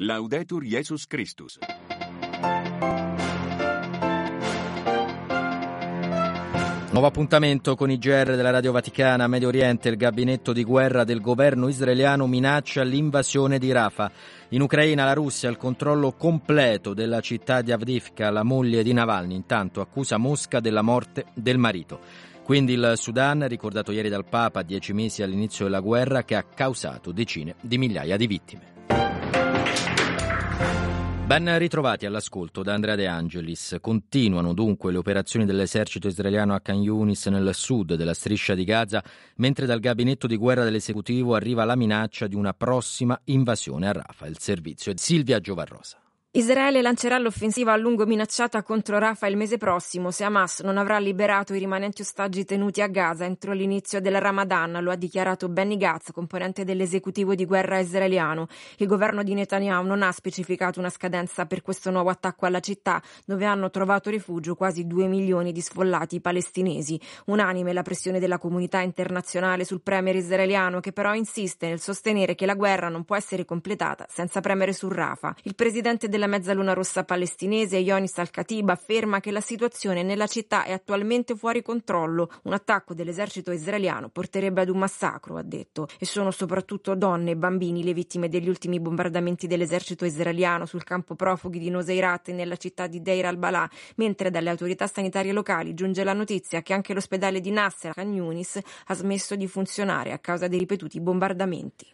Laudetur Jesus Christus. Nuovo appuntamento con IGR della Radio Vaticana. Medio Oriente, il gabinetto di guerra del governo israeliano minaccia l'invasione di Rafah. In Ucraina la Russia ha il controllo completo della città di Avdiivka. La moglie di Navalny intanto accusa Mosca della morte del marito. Quindi il Sudan, ricordato ieri dal Papa, 10 mesi all'inizio della guerra che ha causato decine di migliaia di vittime. Ben ritrovati all'ascolto da Andrea De Angelis. Continuano dunque le operazioni dell'esercito israeliano a Khan Yunis nel sud della striscia di Gaza, mentre dal gabinetto di guerra dell'esecutivo arriva la minaccia di una prossima invasione a Rafah. Il servizio è di Silvia Giovarrosa. Israele lancerà l'offensiva a lungo minacciata contro Rafah il mese prossimo se Hamas non avrà liberato i rimanenti ostaggi tenuti a Gaza entro l'inizio del Ramadan, lo ha dichiarato Benny Gantz, componente dell'esecutivo di guerra israeliano. Il governo di Netanyahu non ha specificato una scadenza per questo nuovo attacco alla città, dove hanno trovato rifugio quasi 2 milioni di sfollati palestinesi. Unanime la pressione della comunità internazionale sul premier israeliano, che però insiste nel sostenere che la guerra non può essere completata senza premere su Rafah. Il presidente della Mezzaluna Rossa palestinese Ionis Al-Khatib afferma che la situazione nella città è attualmente fuori controllo. Un attacco dell'esercito israeliano porterebbe ad un massacro, ha detto, e sono soprattutto donne e bambini le vittime degli ultimi bombardamenti dell'esercito israeliano sul campo profughi di Noseirat e nella città di Deir al-Balà, mentre dalle autorità sanitarie locali giunge la notizia che anche l'ospedale di Nasser Khan Yunis ha smesso di funzionare a causa dei ripetuti bombardamenti.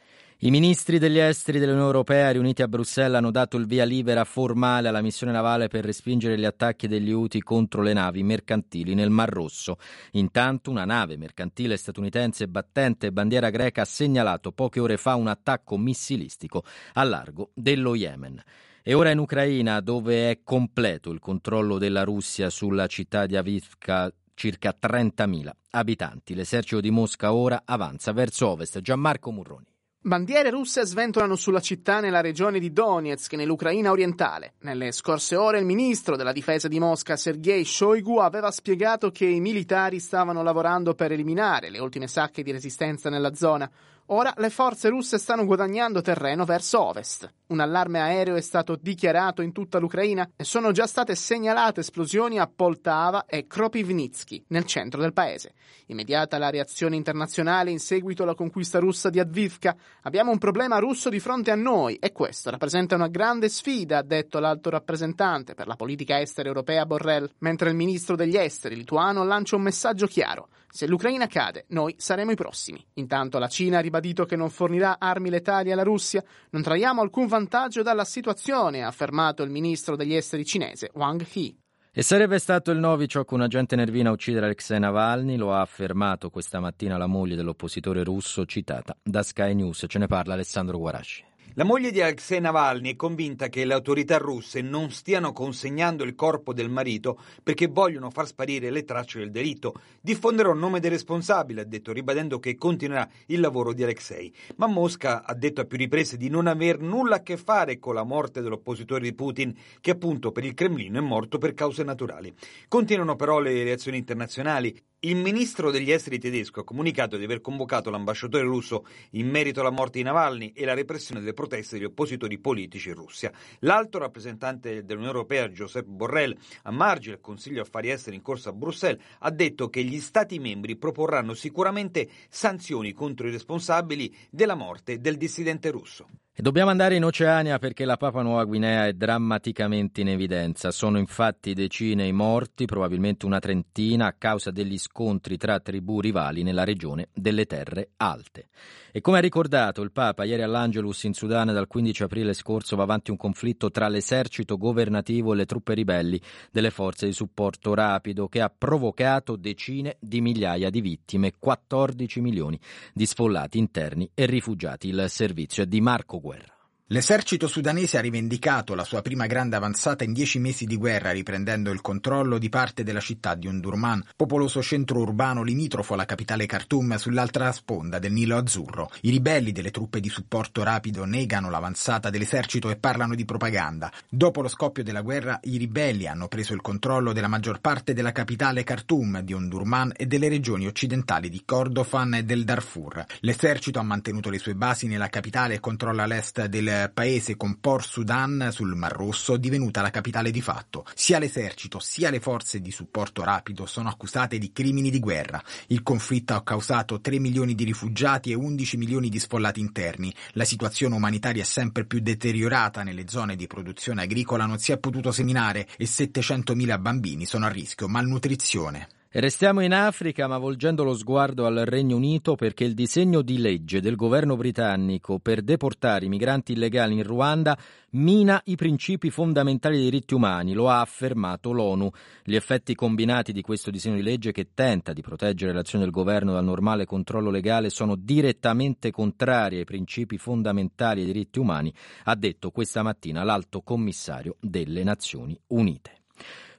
I ministri degli esteri dell'Unione Europea riuniti a Bruxelles hanno dato il via libera formale alla missione navale per respingere gli attacchi degli Houthi contro le navi mercantili nel Mar Rosso. Intanto una nave mercantile statunitense battente bandiera greca ha segnalato poche ore fa un attacco missilistico a largo dello Yemen. E ora in Ucraina, dove è completo il controllo della Russia sulla città di Avdiivka, circa 30.000 abitanti. L'esercito di Mosca ora avanza verso ovest. Gianmarco Murroni. Bandiere russe sventolano sulla città nella regione di Donetsk, nell'Ucraina orientale. Nelle scorse ore il ministro della difesa di Mosca, Sergei Shoigu, aveva spiegato che i militari stavano lavorando per eliminare le ultime sacche di resistenza nella zona. Ora le forze russe stanno guadagnando terreno verso ovest. Un allarme aereo è stato dichiarato in tutta l'Ucraina e sono già state segnalate esplosioni a Poltava e Kropyvnytskyi, nel centro del paese. Immediata la reazione internazionale in seguito alla conquista russa di Avdiivka. Abbiamo un problema russo di fronte a noi e questo rappresenta una grande sfida, ha detto l'alto rappresentante per la politica estera europea Borrell, mentre il ministro degli esteri lituano lancia un messaggio chiaro. Se l'Ucraina cade, noi saremo i prossimi. Intanto la Cina ha ribadito che non fornirà armi letali alla Russia. Non traiamo alcun vantaggio dalla situazione, ha affermato il ministro degli esteri cinese Wang Yi. E sarebbe stato il Novichok, un agente nervino, a uccidere Alexei Navalny, lo ha affermato questa mattina la moglie dell'oppositore russo citata da Sky News. Ce ne parla Alessandro Guarasci. La moglie di Alexei Navalny è convinta che le autorità russe non stiano consegnando il corpo del marito perché vogliono far sparire le tracce del delitto. Diffonderò il nome del responsabile, ha detto, ribadendo che continuerà il lavoro di Alexei. Ma Mosca ha detto a più riprese di non aver nulla a che fare con la morte dell'oppositore di Putin, che appunto per il Cremlino è morto per cause naturali. Continuano però le reazioni internazionali. Il ministro degli esteri tedesco ha comunicato di aver convocato l'ambasciatore russo in merito alla morte di Navalny e la repressione delle proteste degli oppositori politici in Russia. L'alto rappresentante dell'Unione Europea, Josep Borrell, a margine del Consiglio Affari Esteri in corso a Bruxelles, ha detto che gli Stati membri proporranno sicuramente sanzioni contro i responsabili della morte del dissidente russo. E dobbiamo andare in Oceania perché la Papua Nuova Guinea è drammaticamente in evidenza. Sono infatti decine i morti, probabilmente una trentina, a causa degli scontri tra tribù rivali nella regione delle Terre Alte. E come ha ricordato il Papa ieri all'Angelus, in Sudan dal 15 aprile scorso va avanti un conflitto tra l'esercito governativo e le truppe ribelli delle forze di supporto rapido, che ha provocato decine di migliaia di vittime, 14 milioni di sfollati interni e rifugiati. Il servizio è di Marco Guerra. L'esercito sudanese ha rivendicato la sua prima grande avanzata in 10 mesi di guerra, riprendendo il controllo di parte della città di Ondurman, popoloso centro urbano limitrofo alla capitale Khartoum sull'altra sponda del Nilo Azzurro. I ribelli delle truppe di supporto rapido negano l'avanzata dell'esercito e parlano di propaganda. Dopo lo scoppio della guerra, i ribelli hanno preso il controllo della maggior parte della capitale Khartoum, di Ondurman e delle regioni occidentali di Kordofan e del Darfur. L'esercito ha mantenuto le sue basi nella capitale e controlla l'est del il paese con Port Sudan sul Mar Rosso divenuta la capitale di fatto. Sia l'esercito sia le forze di supporto rapido sono accusate di crimini di guerra. Il conflitto ha causato 3 milioni di rifugiati e 11 milioni di sfollati interni. La situazione umanitaria è sempre più deteriorata, nelle zone di produzione agricola non si è potuto seminare e 700.000 bambini sono a rischio malnutrizione. Restiamo in Africa, ma volgendo lo sguardo al Regno Unito, perché il disegno di legge del governo britannico per deportare i migranti illegali in Ruanda mina i principi fondamentali dei diritti umani, lo ha affermato l'ONU. Gli effetti combinati di questo disegno di legge, che tenta di proteggere l'azione del governo dal normale controllo legale, sono direttamente contrari ai principi fondamentali dei diritti umani, ha detto questa mattina l'Alto Commissario delle Nazioni Unite.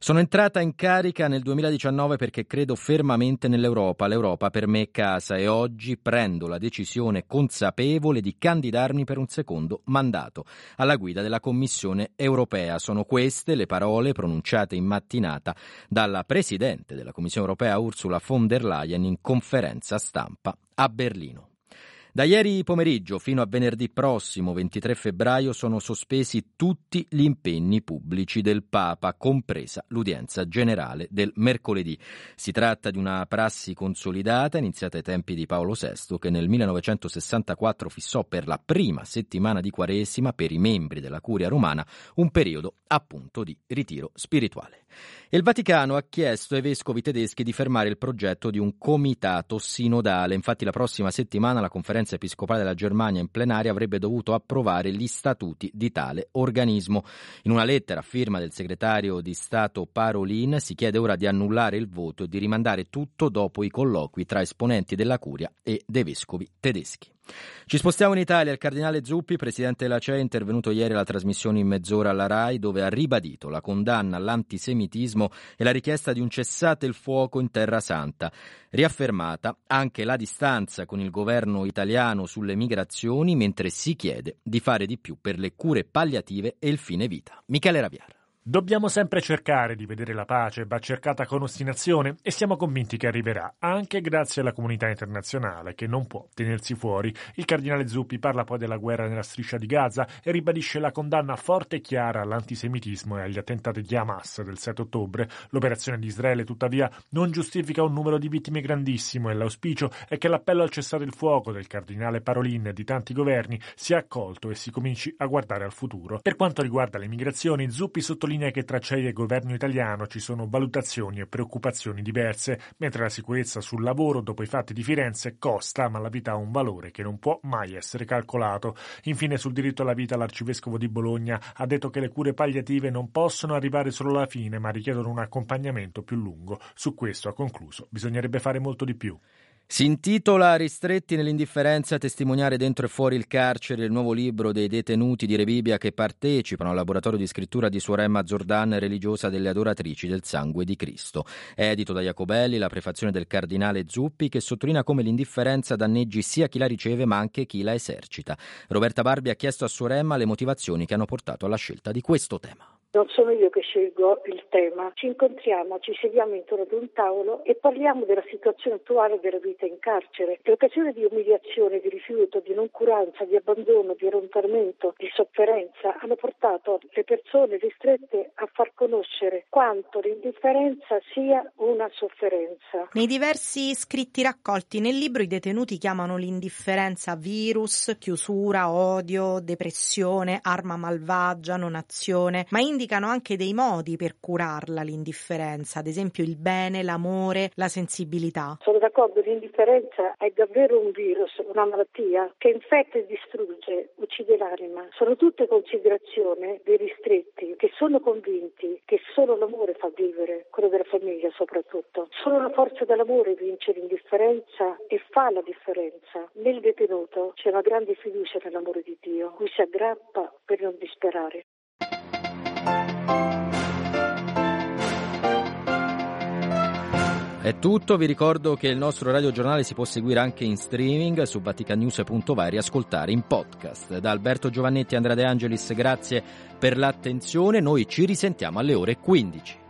Sono entrata in carica nel 2019 perché credo fermamente nell'Europa. L'Europa per me è casa e oggi prendo la decisione consapevole di candidarmi per un secondo mandato alla guida della Commissione europea. Sono queste le parole pronunciate in mattinata dalla Presidente della Commissione europea Ursula von der Leyen in conferenza stampa a Berlino. Da ieri pomeriggio fino a venerdì prossimo, 23 febbraio, sono sospesi tutti gli impegni pubblici del Papa, compresa l'udienza generale del mercoledì. Si tratta di una prassi consolidata iniziata ai tempi di Paolo VI, che nel 1964 fissò per la prima settimana di Quaresima per i membri della Curia romana un periodo appunto di ritiro spirituale. E il Vaticano ha chiesto ai vescovi tedeschi di fermare il progetto di un comitato sinodale. Infatti la prossima settimana la conferenza episcopale della Germania in plenaria avrebbe dovuto approvare gli statuti di tale organismo. In una lettera a firma del segretario di Stato Parolin si chiede ora di annullare il voto e di rimandare tutto dopo i colloqui tra esponenti della Curia e dei vescovi tedeschi. Ci spostiamo in Italia. Il cardinale Zuppi, presidente della CEI, è intervenuto ieri alla trasmissione In Mezz'ora alla Rai, dove ha ribadito la condanna all'antisemitismo e la richiesta di un cessate il fuoco in Terra Santa, riaffermata anche la distanza con il governo italiano sulle migrazioni, mentre si chiede di fare di più per le cure palliative e il fine vita. Michele Raviar. Dobbiamo sempre cercare di vedere la pace, va cercata con ostinazione e siamo convinti che arriverà, anche grazie alla comunità internazionale che non può tenersi fuori. Il cardinale Zuppi parla poi della guerra nella striscia di Gaza e ribadisce la condanna forte e chiara all'antisemitismo e agli attentati di Hamas del 7 ottobre. L'operazione di Israele, tuttavia, non giustifica un numero di vittime grandissimo e l'auspicio è che l'appello al cessate il fuoco del cardinale Parolin e di tanti governi sia accolto e si cominci a guardare al futuro. Per quanto riguarda le migrazioni, Zuppi sottolinea che tra CEI e governo italiano ci sono valutazioni e preoccupazioni diverse, mentre la sicurezza sul lavoro dopo i fatti di Firenze costa, ma la vita ha un valore che non può mai essere calcolato. Infine, sul diritto alla vita, l'arcivescovo di Bologna ha detto che le cure palliative non possono arrivare solo alla fine, ma richiedono un accompagnamento più lungo. Su questo, ha concluso, bisognerebbe fare molto di più. Si intitola Ristretti nell'indifferenza, testimoniare dentro e fuori il carcere, il nuovo libro dei detenuti di Rebibbia che partecipano al laboratorio di scrittura di Suor Emma Zordan, religiosa delle Adoratrici del Sangue di Cristo. È edito da Jacobelli, la prefazione del cardinale Zuppi, che sottolinea come l'indifferenza danneggi sia chi la riceve ma anche chi la esercita. Roberta Barbi ha chiesto a Suor Emma le motivazioni che hanno portato alla scelta di questo tema. Non sono io che scelgo il tema, ci incontriamo, ci sediamo intorno ad un tavolo e parliamo della situazione attuale della vita in carcere. Le occasioni di umiliazione, di rifiuto, di noncuranza, di abbandono, di allontanamento, di sofferenza hanno portato le persone ristrette a far conoscere quanto l'indifferenza sia una sofferenza. Nei diversi scritti raccolti nel libro i detenuti chiamano l'indifferenza virus, chiusura, odio, depressione, arma malvagia, non azione, ma indicano anche dei modi per curarla l'indifferenza, ad esempio il bene, l'amore, la sensibilità. Sono d'accordo, l'indifferenza è davvero un virus, una malattia che infetta e distrugge, uccide l'anima. Sono tutte considerazioni dei ristretti che sono convinti che solo l'amore fa vivere, quello della famiglia soprattutto. Solo la forza dell'amore vince l'indifferenza e fa la differenza. Nel detenuto c'è una grande fiducia nell'amore di Dio, cui si aggrappa per non disperare. È tutto, vi ricordo che il nostro radiogiornale si può seguire anche in streaming su vaticanews.va e ascoltare in podcast. Da Alberto Giovannetti e Andrea De Angelis, grazie per l'attenzione, noi ci risentiamo alle ore 15.